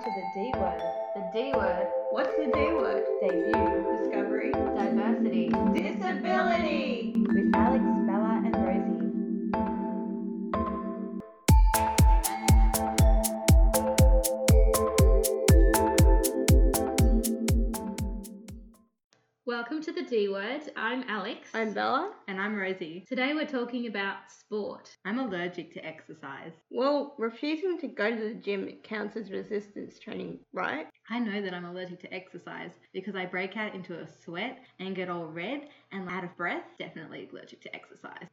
Welcome to The D Word. The D Word. What's the D Word? Debut. Discovery. Diversity. Disability. With Alex, Bella and Rosie. Welcome to The D Word. I'm Alex. I'm Bella. And I'm Rosie. Today we're talking about sport. I'm allergic to exercise. Well, refusing to go to the gym counts as resistance training, right? I know that I'm allergic to exercise because I break out into a sweat and get all red and out of breath. Definitely allergic to exercise.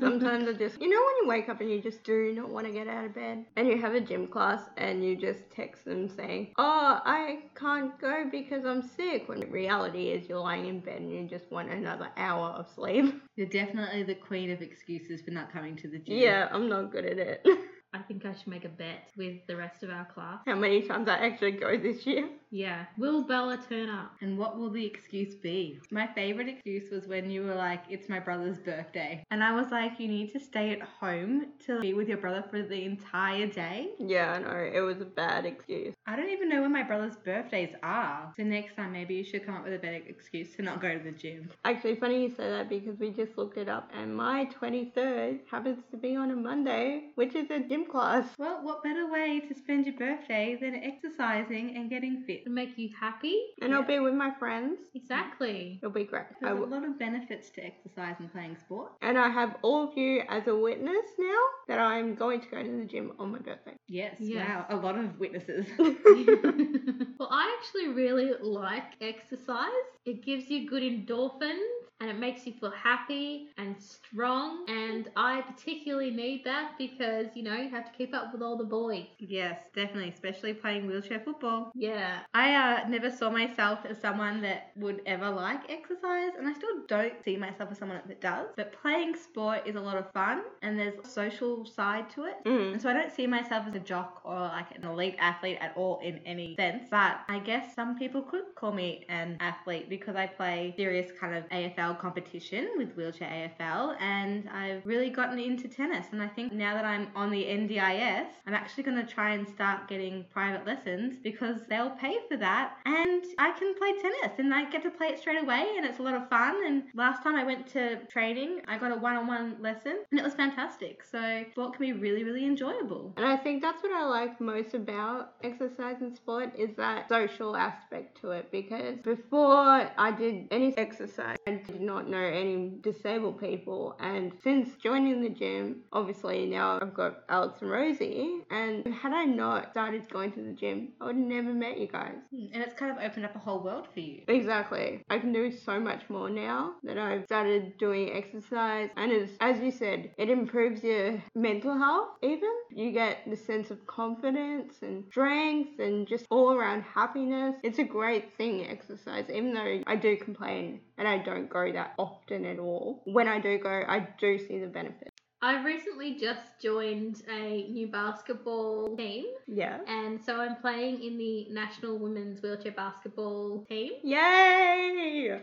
Sometimes I just, you know when you wake up and you just do not want to get out of bed and you have a gym class and you just text them saying, oh, I can't go because I'm sick, when the reality is you're lying in bed and you just want another hour of sleep. You're definitely the queen of excuses for not coming to the gym. Yeah, I'm not good at it. I think I should make a bet with the rest of our class. How many times I actually go this year? Yeah. Will Bella turn up? And what will the excuse be? My favourite excuse was when you were like, it's my brother's birthday. And I was like, you need to stay at home to be with your brother for the entire day? Yeah, I know. It was a bad excuse. I don't even know when my brother's birthdays are. So next time, maybe you should come up with a better excuse to not go to the gym. Actually, funny you say that because we just looked it up and my 23rd happens to be on a Monday, which is a gym class. Well, what better way to spend your birthday than exercising and getting fit? It'll make you happy. And yeah. I'll be with my friends. Exactly. It'll be great. There's a lot of benefits to exercise and playing sport. And I have all of you as a witness now that I'm going to go to the gym on my birthday. Yes. Wow, a lot of witnesses. Well, I actually really like exercise. It gives you good endorphins. And it makes you feel happy and strong. And I particularly need that because, you know, you have to keep up with all the boys. Yes, definitely. Especially playing wheelchair football. Yeah. I never saw myself as someone that would ever like exercise. And I still don't see myself as someone that does. But playing sport is a lot of fun. And there's a social side to it. Mm. And so I don't see myself as a jock or like an elite athlete at all in any sense. But I guess some people could call me an athlete because I play serious kind of AFL competition with Wheelchair AFL, and I've really gotten into tennis, and I think now that I'm on the NDIS I'm actually going to try and start getting private lessons because they'll pay for that and I can play tennis and I get to play it straight away and it's a lot of fun. And last time I went to training I got a one-on-one lesson and it was fantastic. So sport can be really, really enjoyable. And I think that's what I like most about exercise and sport is that social aspect to it, because before I did any exercise I did not know any disabled people, and since joining the gym obviously now I've got Alex and Rosie, and had I not started going to the gym I would have never met you guys. And it's kind of opened up a whole world for you. Exactly. I can do so much more now that I've started doing exercise, and as you said, it improves your mental health even. You get the sense of confidence and strength and just all around happiness. It's a great thing, exercise, even though I do complain and I don't go that often at all. When I do go, I do see the benefits. I've recently just joined a new basketball team. Yeah. And so I'm playing in the National Women's Wheelchair Basketball team. Yay!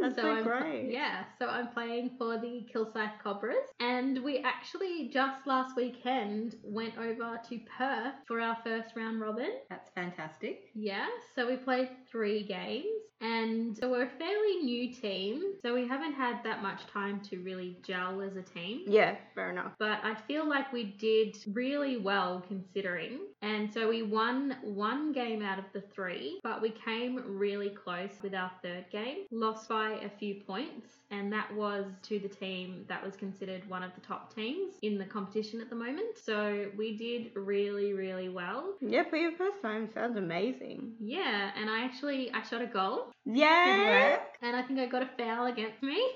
That's so great. Yeah, so I'm playing for the Kilsyth Cobras. And we actually just last weekend went over to Perth for our first round robin. That's fantastic. Yeah, so we played 3 games. And so we're a fairly new team. So we haven't had that much time to really gel as a team. Yeah, fair enough. But I feel like we did really well considering. And so we won 1 game out of the 3, but we came really close with our 3rd game. Lost by a few points, and that was to the team that was considered one of the top teams in the competition at the moment. So we did really, really well. Yeah, for your first time, sounds amazing. Yeah, and I shot a goal. Yeah. And I think I got a foul against me.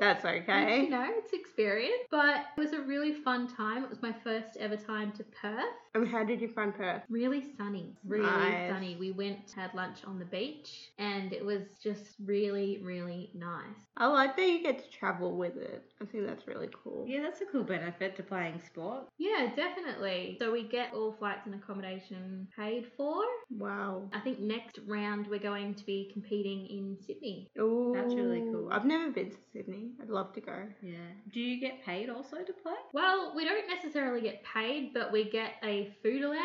That's okay. And, you know, it's experience. But it was a really fun time. It was my first ever time to Perth. And how did you find Perth? Really sunny. Really nice. Sunny. We had lunch on the beach, and it was just really, really nice. I like that you get to travel with it. I think that's really cool. Yeah, that's a cool benefit to playing sport. Yeah, definitely. So we get all flights and accommodation accommodation paid for. Wow. I think next round we're going to be competing in Sydney. Oh, that's really cool. I've never been to Sydney. I'd love to go. Yeah. Do you get paid also to play? Well, we don't necessarily get paid, but we get a food allowance.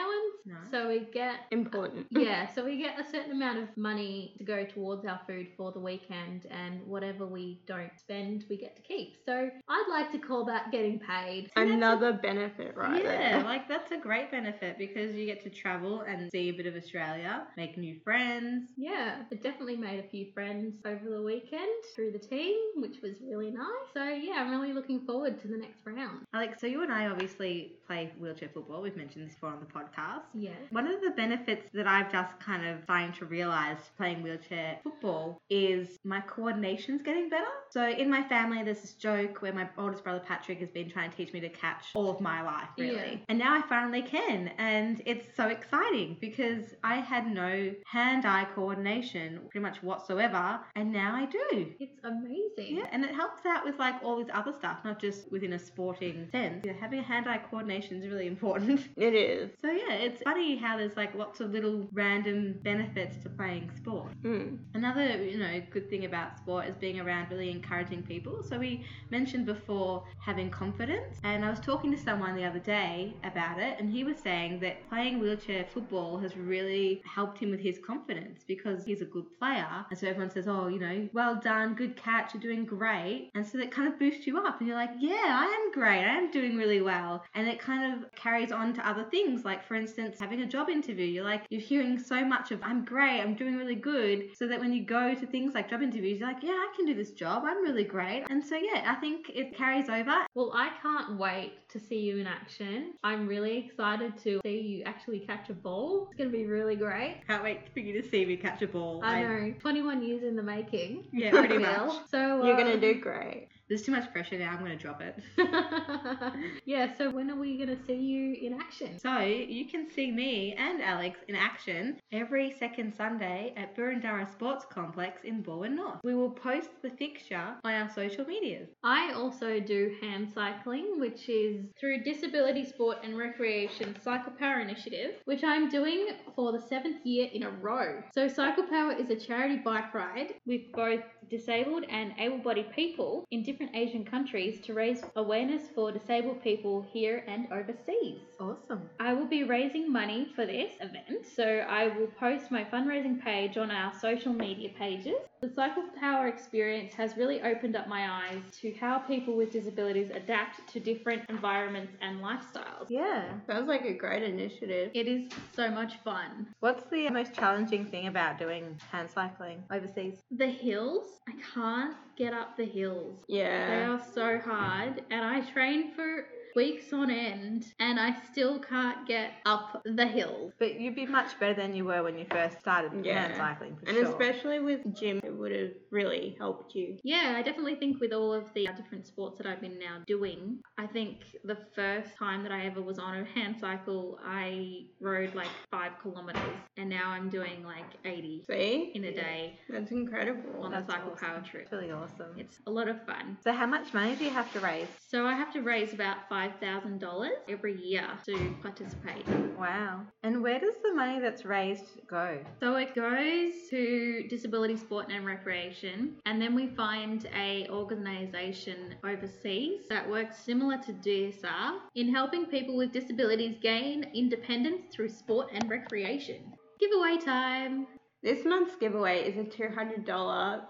Nice. So we get... Important. Yeah. So we get a certain amount of money to go towards our food for the weekend, and whatever we don't spend, we get to keep. So I'd like to call that getting paid. Another benefit, right? Yeah, like that's a great benefit because you get to travel and see a bit of Australia, make new friends. Yeah, I definitely made a few friends over the weekend through the team, which was really nice. So yeah, I'm really looking forward to the next round. Alex, so you and I obviously play wheelchair football. We've mentioned this before on the podcast. Yeah. One of the benefits that I've just kind of starting to realise playing wheelchair football is my coordination's getting better. So in my family, there's this joke where my oldest brother Patrick has been trying to teach me to catch all of my life, really. Yeah. And now I finally can. And it's so exciting because I had no hand-eye coordination pretty much whatsoever. And now I do. It's amazing. Yeah, and it helps out with like all this other stuff, not just within a sporting sense. Yeah, having a hand-eye coordination is really important. It is. So yeah, it's funny how there's like lots of little random benefits to playing sport. Another good thing about sport is being around really encouraging people. So we mentioned before having confidence, and I was talking to someone the other day about it, and he was saying that playing wheelchair football has really helped him with his confidence because he's a good player, and so everyone says, oh, well done, good catch, you're doing great, and so that kind of boosts you up and you're like, yeah, I am great, I am doing really well. And it kind of carries on to other things, like for instance having a job interview, you're hearing so much of I'm great, I'm doing really good, so that when you go to things like job interviews, you're like, yeah, I can do this job, I'm really great. And so yeah, I think it carries over. Well, I can't wait to see you in action. I'm really excited to see you actually catch a ball. It's going to be really great. Can't wait for you to see me catch a ball. I know, 21 years in the making. Yeah, pretty much. So you're going to do great. There's too much pressure now. I'm going to drop it. Yeah, so when are we going to see you in action? So you can see me and Alex in action every second Sunday at Burundara Sports Complex in Bowen North. We will post the fixture on our social medias. I also do hand cycling, which is through Disability Sport and Recreation Cycle Power Initiative, which I'm doing for the 7th year in a row. So Cycle Power is a charity bike ride with both disabled and able-bodied people in different Asian countries to raise awareness for disabled people here and overseas. Awesome. I will be raising money for this event, so I will post my fundraising page on our social media pages. The Cycle Power experience has really opened up my eyes to how people with disabilities adapt to different environments and lifestyles. Yeah, sounds like a great initiative. It is so much fun. What's the most challenging thing about doing hand cycling overseas? The hills. I can't get up the hills. Yeah. They are so hard, and I train for weeks on end and I still can't get up the hill. But you'd be much better than you were when you first started hand cycling, for sure. And especially with gym, it would have really helped you. Yeah, I definitely think with all of the different sports that I've been now doing, I think the first time that I ever was on a hand cycle, I rode like 5 kilometres and now I'm doing like 80 in a day. That's incredible. On the Cycle Power trip. It's really awesome. It's a lot of fun. So how much money do you have to raise? So I have to raise about $5,000 every year to participate. Wow. And where does the money that's raised go? So it goes to Disability Sport and Recreation, and then we find a organisation overseas that works similar to DSR in helping people with disabilities gain independence through sport and recreation. Giveaway time! This month's giveaway is a $200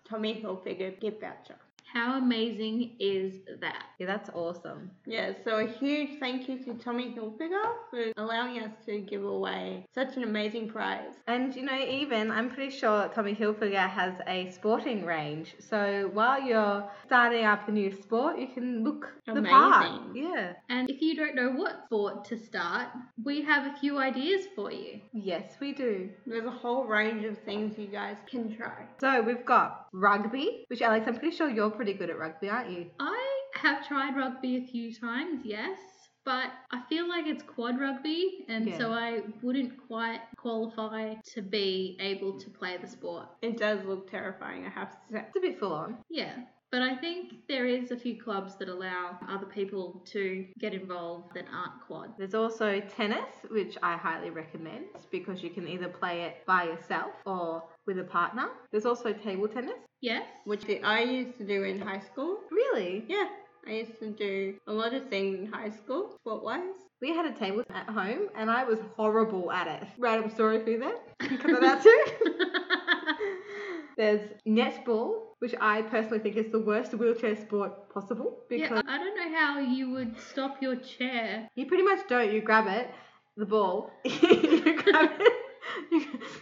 Tommy Hilfiger gift voucher. How amazing is that? Yeah, that's awesome. Yeah, so a huge thank you to Tommy Hilfiger for allowing us to give away such an amazing prize. And, even I'm pretty sure that Tommy Hilfiger has a sporting range. So while you're starting up a new sport, you can look the part. Yeah. And if you don't know what sport to start, we have a few ideas for you. Yes, we do. There's a whole range of things you guys can try. So we've got rugby, which, Alex, I'm pretty sure you're pretty good at rugby, aren't you? I have tried rugby a few times, yes, but I feel like it's quad rugby, and so I wouldn't quite qualify to be able to play the sport. It does look terrifying, I have to say. It's a bit full on. Yeah. But I think there is a few clubs that allow other people to get involved that aren't quad. There's also tennis, which I highly recommend because you can either play it by yourself or with a partner. There's also table tennis. Yes. Which I used to do in high school. Really? Yeah. I used to do a lot of things in high school, sport-wise. We had a table at home and I was horrible at it. Random story for you there. Because of that too. There's netball, which I personally think is the worst wheelchair sport possible. Because yeah, I don't know how you would stop your chair. You pretty much don't. You grab it, the ball.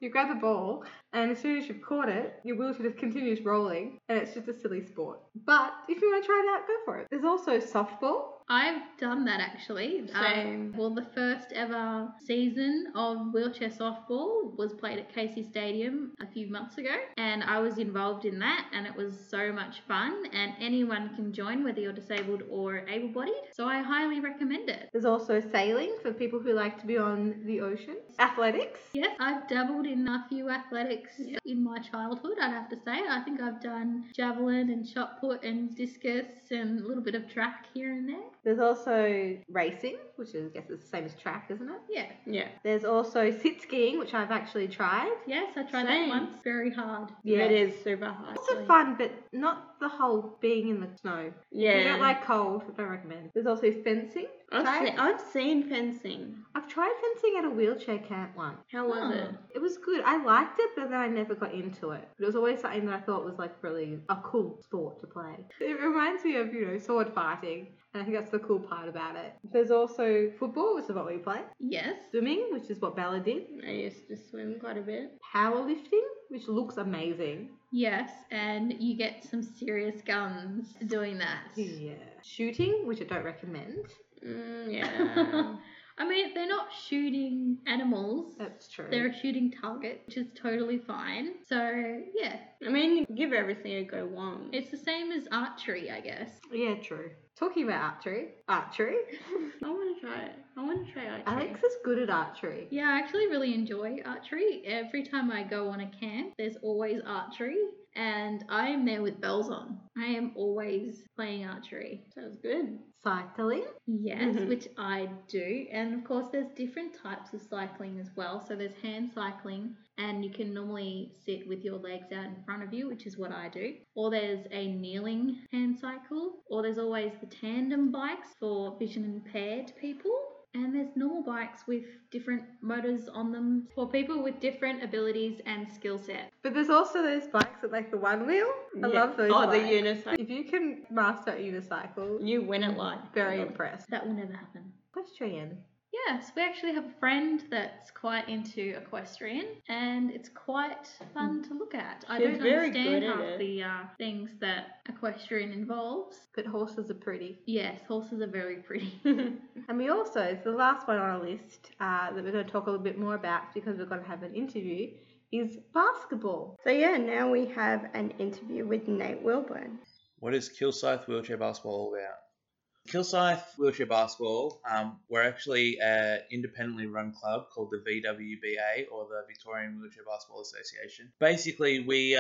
You grab the ball, and as soon as you've caught it, your wheelchair just continues rolling, and it's just a silly sport. But if you want to try it out, go for it. There's also softball. I've done that, actually. Same. Well, the first ever season of wheelchair softball was played at Kilsyth Stadium a few months ago, and I was involved in that, and it was so much fun, and anyone can join, whether you're disabled or able-bodied, so I highly recommend it. There's also sailing for people who like to be on the ocean. Athletics. Yes, I've dabbled in a few athletics in my childhood, I'd have to say. I think I've done javelin and shot put and discus and a little bit of track here and there. There's also racing, which is, I guess, is the same as track, isn't it? Yeah. Yeah. There's also sit skiing, which I've actually tried. Yes, I tried that once. Very hard. Yeah, it is super hard. Lots of fun, but not the whole being in the snow. Yeah. If you don't like cold, I don't recommend. There's also fencing. I've seen fencing. I've tried fencing at a wheelchair camp once. How was it? It was good. I liked it, but then I never got into it. But it was always something that I thought was like really a cool sport to play. It reminds me of, sword fighting. And I think that's the cool part about it. There's also football, which is what we play. Yes. Swimming, which is what Bella did. I used to swim quite a bit. Powerlifting, which looks amazing. Yes, and you get some serious guns doing that. Yeah. Shooting, which I don't recommend. Yeah. I mean, they're not shooting animals. That's true. They're a shooting target, which is totally fine. So, yeah. I mean, you give everything a go wrong. It's the same as archery, I guess. Yeah, true. Talking about archery. I want to try it. I want to try archery. Alex is good at archery. Yeah, I actually really enjoy archery. Every time I go on a camp, there's always archery. And I am there with bells on. I am always playing archery. Sounds good. Cycling? Yes, which I do. And of course, there's different types of cycling as well. So there's hand cycling, and you can normally sit with your legs out in front of you, which is what I do. Or there's a kneeling hand cycle. Or there's always the tandem bikes for vision impaired people. And there's normal bikes with different motors on them for people with different abilities and skill set. But there's also those bikes with like the one wheel. I love those bikes. The unicycle. If you can master unicycle, you win at life. Very impressed. That will never happen. Equestrian. Yes, we actually have a friend that's quite into equestrian, and it's quite fun to look at. I don't understand half the things that equestrian involves. But horses are pretty. Yes, horses are very pretty. And we also, the last one on our list that we're going to talk a little bit more about because we're going to have an interview, is basketball. So yeah, now we have an interview with Nayte Wilburn. What is Kilsyth Wheelchair Basketball all about? Kilsyth Wheelchair Basketball, we're actually an independently run club called the VWBA, or the Victorian Wheelchair Basketball Association. Basically, we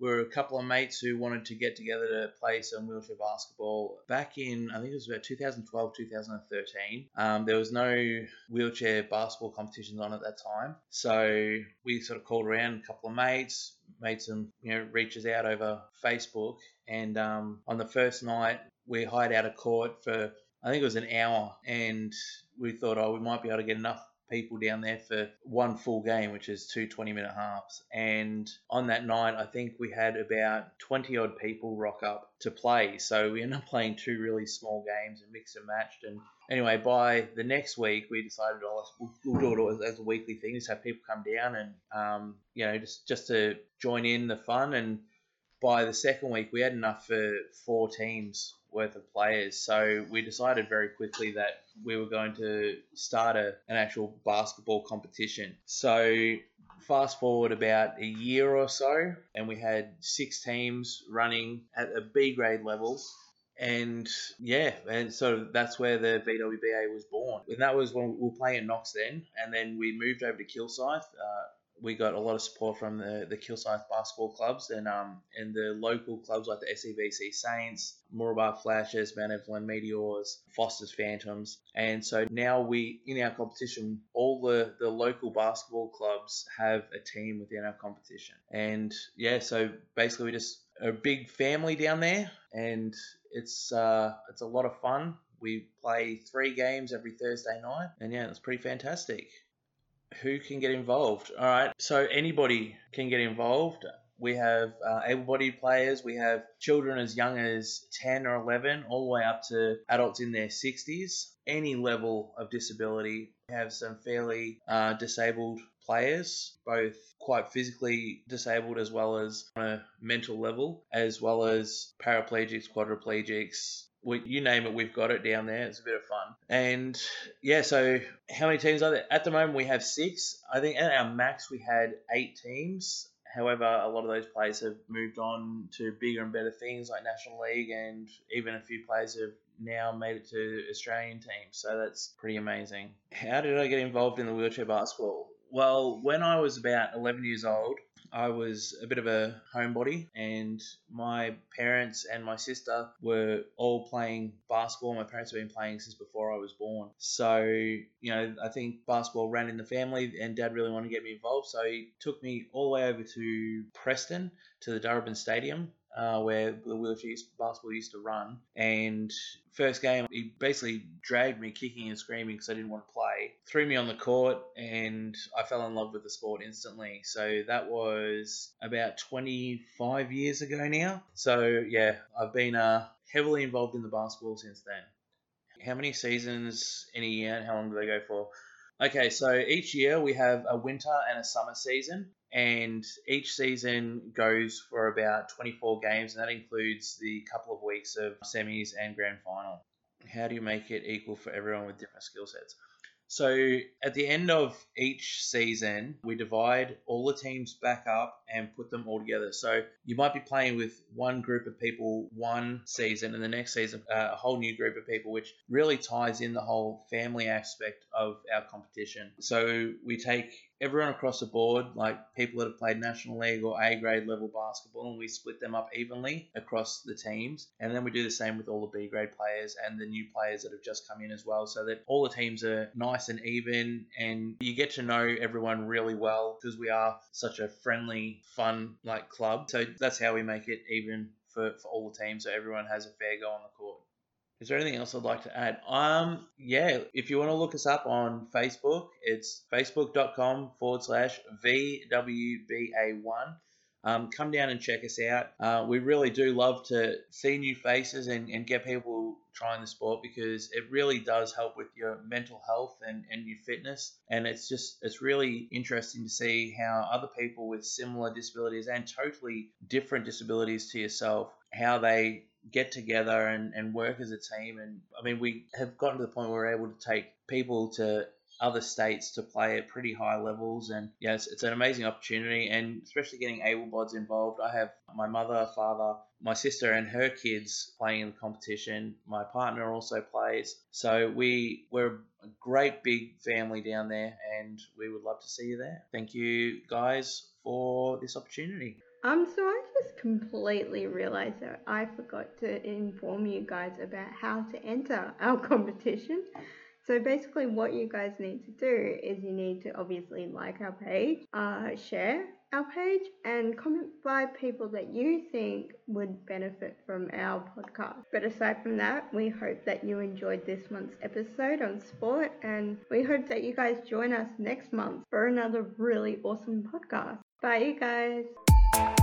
were a couple of mates who wanted to get together to play some wheelchair basketball. Back in, I think it was about 2012, 2013, there was no wheelchair basketball competitions on at that time. So we sort of called around a couple of mates, made some reaches out over Facebook, and on the first night, we hired out a court for, I think it was an hour, and we thought, we might be able to get enough people down there for one full game, which is two 20-minute halves. And on that night, I think we had about 20-odd people rock up to play. So we ended up playing two really small games and mixed and matched. And anyway, by the next week, we decided we'll do it as a weekly thing, just have people come down and, just to join in the fun. And by the second week, we had enough for four teams worth of players, so we decided very quickly that we were going to start an actual basketball competition. So fast forward about a year or so, and we had six teams running at a B grade level, and so that's where the VWBA was born. And that was when we were playing at Knox then, and then we moved over to Kilsyth. we got a lot of support from the Kilsyth basketball clubs and the local clubs like the SEVC Saints, Moorabar Flashes, Mount Evelyn Meteors, Foster's Phantoms. And so now we, in our competition, all the local basketball clubs have a team within our competition. And yeah, so basically we just are a big family down there, and it's a lot of fun. We play 3 games every Thursday night, and yeah, it's pretty fantastic. Who can get involved? All right, so anybody can get involved. We have able-bodied players. We have children as young as 10 or 11, all the way up to adults in their 60s. Any level of disability. We have some fairly disabled players, both quite physically disabled as well as on a mental level, as well as paraplegics, quadriplegics. You name it, we've got it down there. It's a bit of fun. And yeah, so how many teams are there? At the moment, we have 6. I think at our max, we had 8 teams. However, a lot of those players have moved on to bigger and better things like National League, and even a few players have now made it to Australian teams. So that's pretty amazing. How did I get involved in the wheelchair basketball? Well, when I was about 11 years old, I was a bit of a homebody, and my parents and my sister were all playing basketball. My parents have been playing since before I was born. So, I think basketball ran in the family, and Dad really wanted to get me involved. So he took me all the way over to Preston, to the Darbin Stadium, where the wheelchair basketball used to run. And first game, he basically dragged me kicking and screaming because I didn't want to play, threw me on the court, and I fell in love with the sport instantly. So that was about 25 years ago now. So yeah, I've been heavily involved in the basketball since then. How many seasons in a year and how long do they go for? Okay, so each year we have a winter and a summer season. And each season goes for about 24 games, and that includes the couple of weeks of semis and grand final. How do you make it equal for everyone with different skill sets? So at the end of each season, we divide all the teams back up and put them all together. So you might be playing with one group of people one season, and the next season, a whole new group of people, which really ties in the whole family aspect of our competition. So we take everyone across the board, like people that have played National League or A-grade level basketball, and we split them up evenly across the teams. And then we do the same with all the B-grade players and the new players that have just come in as well, so that all the teams are nice and even, and you get to know everyone really well because we are such a friendly, fun, club. So that's how we make it even for all the teams, so everyone has a fair go on the court. Is there anything else I'd like to add? Yeah, if you want to look us up on Facebook, it's facebook.com/VWBA1. Come down and check us out. We really do love to see new faces and get people trying the sport, because it really does help with your mental health and your fitness. And it's really interesting to see how other people with similar disabilities and totally different disabilities to yourself, how they get together and work as a team. And I mean, we have gotten to the point where we're able to take people to other states to play at pretty high levels. And yes, it's an amazing opportunity, and especially getting able-bodieds involved. I have my mother, father, my sister and her kids playing in the competition. My partner also plays. So we're a great big family down there, and we would love to see you there. Thank you guys for this opportunity. So I just completely realised that I forgot to inform you guys about how to enter our competition. So basically what you guys need to do is you need to obviously like our page, share our page, and comment 5 people that you think would benefit from our podcast. But aside from that, we hope that you enjoyed this month's episode on sport, and we hope that you guys join us next month for another really awesome podcast. Bye, you guys.